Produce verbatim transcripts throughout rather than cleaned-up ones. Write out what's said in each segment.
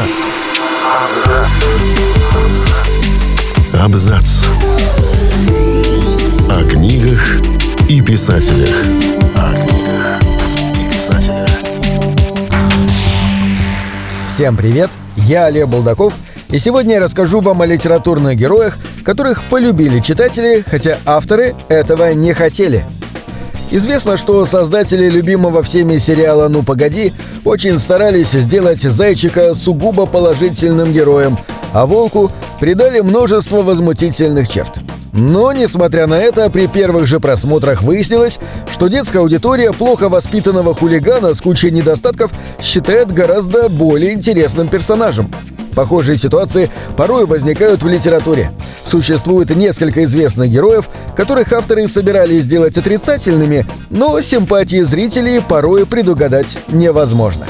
Абзац. Абзац. О книгах и писателях. О книгах и писателях. Всем привет! Я Олег Болдаков, и сегодня я расскажу вам о литературных героях, которых полюбили читатели, хотя авторы этого не хотели. Известно, что создатели любимого всеми сериала «Ну, погоди!» очень старались сделать зайчика сугубо положительным героем, а волку придали множество возмутительных черт. Но, несмотря на это, при первых же просмотрах выяснилось, что детская аудитория плохо воспитанного хулигана с кучей недостатков считает гораздо более интересным персонажем. Похожие ситуации порой возникают в литературе. Существует несколько известных героев, которых авторы собирались сделать отрицательными, но симпатии зрителей порой предугадать невозможно.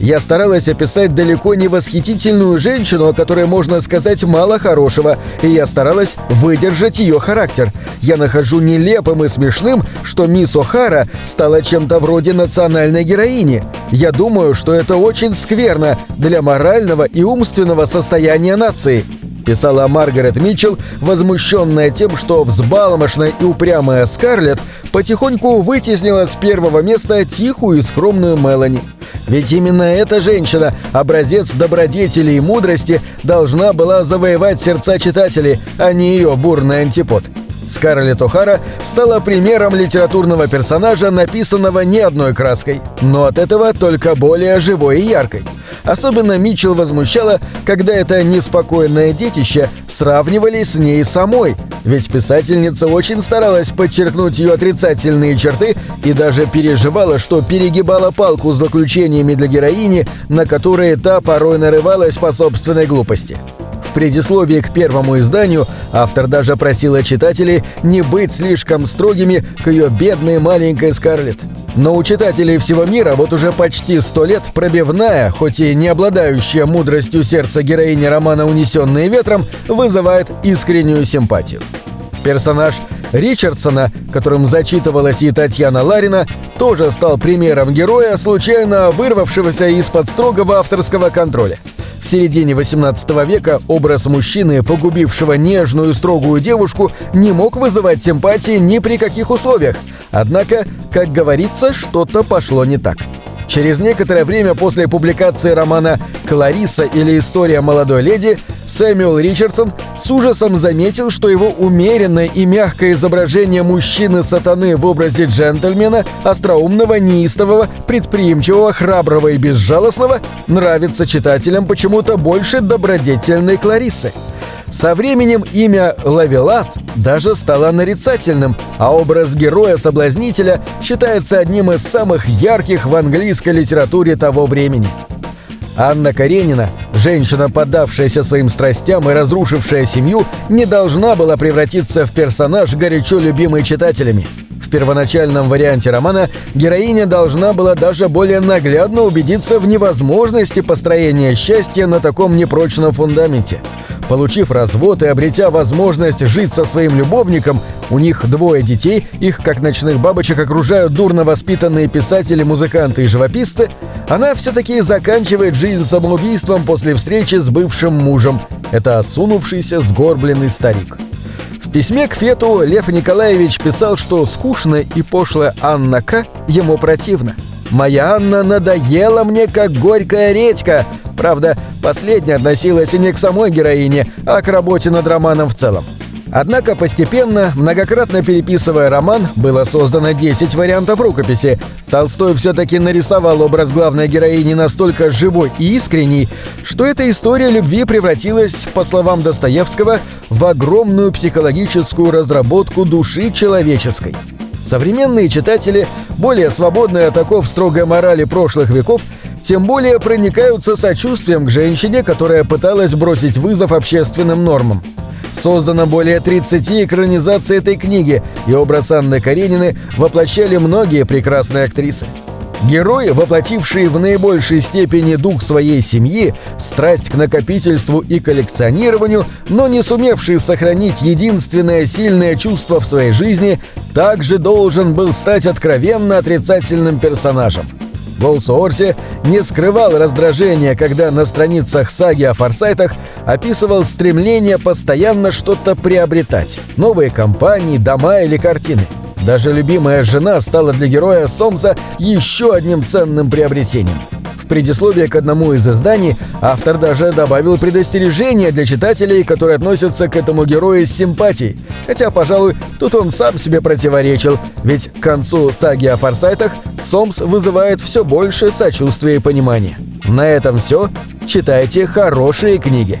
Я старалась описать далеко не восхитительную женщину, о которой можно сказать мало хорошего, и я старалась выдержать ее характер. Я нахожу нелепым и смешным, что мисс О'Хара стала чем-то вроде национальной героини. Я думаю, что это очень скверно для морального и умственного состояния нации», писала Маргарет Митчелл, возмущенная тем, что взбалмошная и упрямая Скарлетт потихоньку вытеснила с первого места тихую и скромную Мелани. Ведь именно эта женщина, образец добродетели и мудрости, должна была завоевать сердца читателей, а не ее бурный антипод. Скарлетт О'Хара стала примером литературного персонажа, написанного не одной краской, но от этого только более живой и яркой. Особенно Митчелл возмущала, когда это неспокойное детище сравнивали с ней самой, ведь писательница очень старалась подчеркнуть ее отрицательные черты и даже переживала, что перегибала палку с заключениями для героини, на которые та порой нарывалась по собственной глупости. В предисловии к первому изданию автор даже просила читателей не быть слишком строгими к ее бедной маленькой Скарлетт. Но у читателей всего мира вот уже почти сто лет пробивная, хоть и не обладающая мудростью сердца героиня романа «Унесенные ветром», вызывает искреннюю симпатию. Персонаж Ричардсона, которым зачитывалась и Татьяна Ларина, тоже стал примером героя, случайно вырвавшегося из-под строгого авторского контроля. В середине восемнадцатого века образ мужчины, погубившего нежную и строгую девушку, не мог вызывать симпатии ни при каких условиях. Однако, как говорится, что-то пошло не так. Через некоторое время после публикации романа «Кларисса или история молодой леди» Сэмюэл Ричардсон с ужасом заметил, что его умеренное и мягкое изображение мужчины-сатаны в образе джентльмена, остроумного, неистового, предприимчивого, храброго и безжалостного, нравится читателям почему-то больше добродетельной Клариссы. Со временем имя Лавелас даже стало нарицательным, а образ героя-соблазнителя считается одним из самых ярких в английской литературе того времени. Анна Каренина, женщина, поддавшаяся своим страстям и разрушившая семью, не должна была превратиться в персонаж, горячо любимый читателями. В первоначальном варианте романа героиня должна была даже более наглядно убедиться в невозможности построения счастья на таком непрочном фундаменте. Получив развод и обретя возможность жить со своим любовником, у них двое детей, их как ночных бабочек окружают дурно воспитанные писатели, музыканты и живописцы, она все-таки заканчивает жизнь самоубийством после встречи с бывшим мужем. Это осунувшийся, сгорбленный старик. В письме к Фету Лев Николаевич писал, что скучная и пошлая Анна К. ему противна. «Моя Анна надоела мне, как горькая редька». Правда, последняя относилась и не к самой героине, а к работе над романом в целом. Однако постепенно, многократно переписывая роман, было создано десять вариантов рукописи. Толстой все-таки нарисовал образ главной героини настолько живой и искренний, что эта история любви превратилась, по словам Достоевского, в огромную психологическую разработку души человеческой. Современные читатели, более свободные от оков строгой морали прошлых веков, тем более проникаются сочувствием к женщине, которая пыталась бросить вызов общественным нормам. Создано более тридцати экранизаций этой книги, и образ Анны Карениной воплощали многие прекрасные актрисы. Герои, воплотившие в наибольшей степени дух своей семьи, страсть к накопительству и коллекционированию, но не сумевшие сохранить единственное сильное чувство в своей жизни, также должен был стать откровенно отрицательным персонажем. Голсуорси не скрывал раздражения, когда на страницах саги о Форсайтах описывал стремление постоянно что-то приобретать – новые компании, дома или картины. Даже любимая жена стала для героя Сомса еще одним ценным приобретением. В предисловии к одному из изданий автор даже добавил предостережение для читателей, которые относятся к этому герою с симпатией. Хотя, пожалуй, тут он сам себе противоречил, ведь к концу саги о Форсайтах Сомс вызывает все больше сочувствия и понимания. На этом все. Читайте хорошие книги.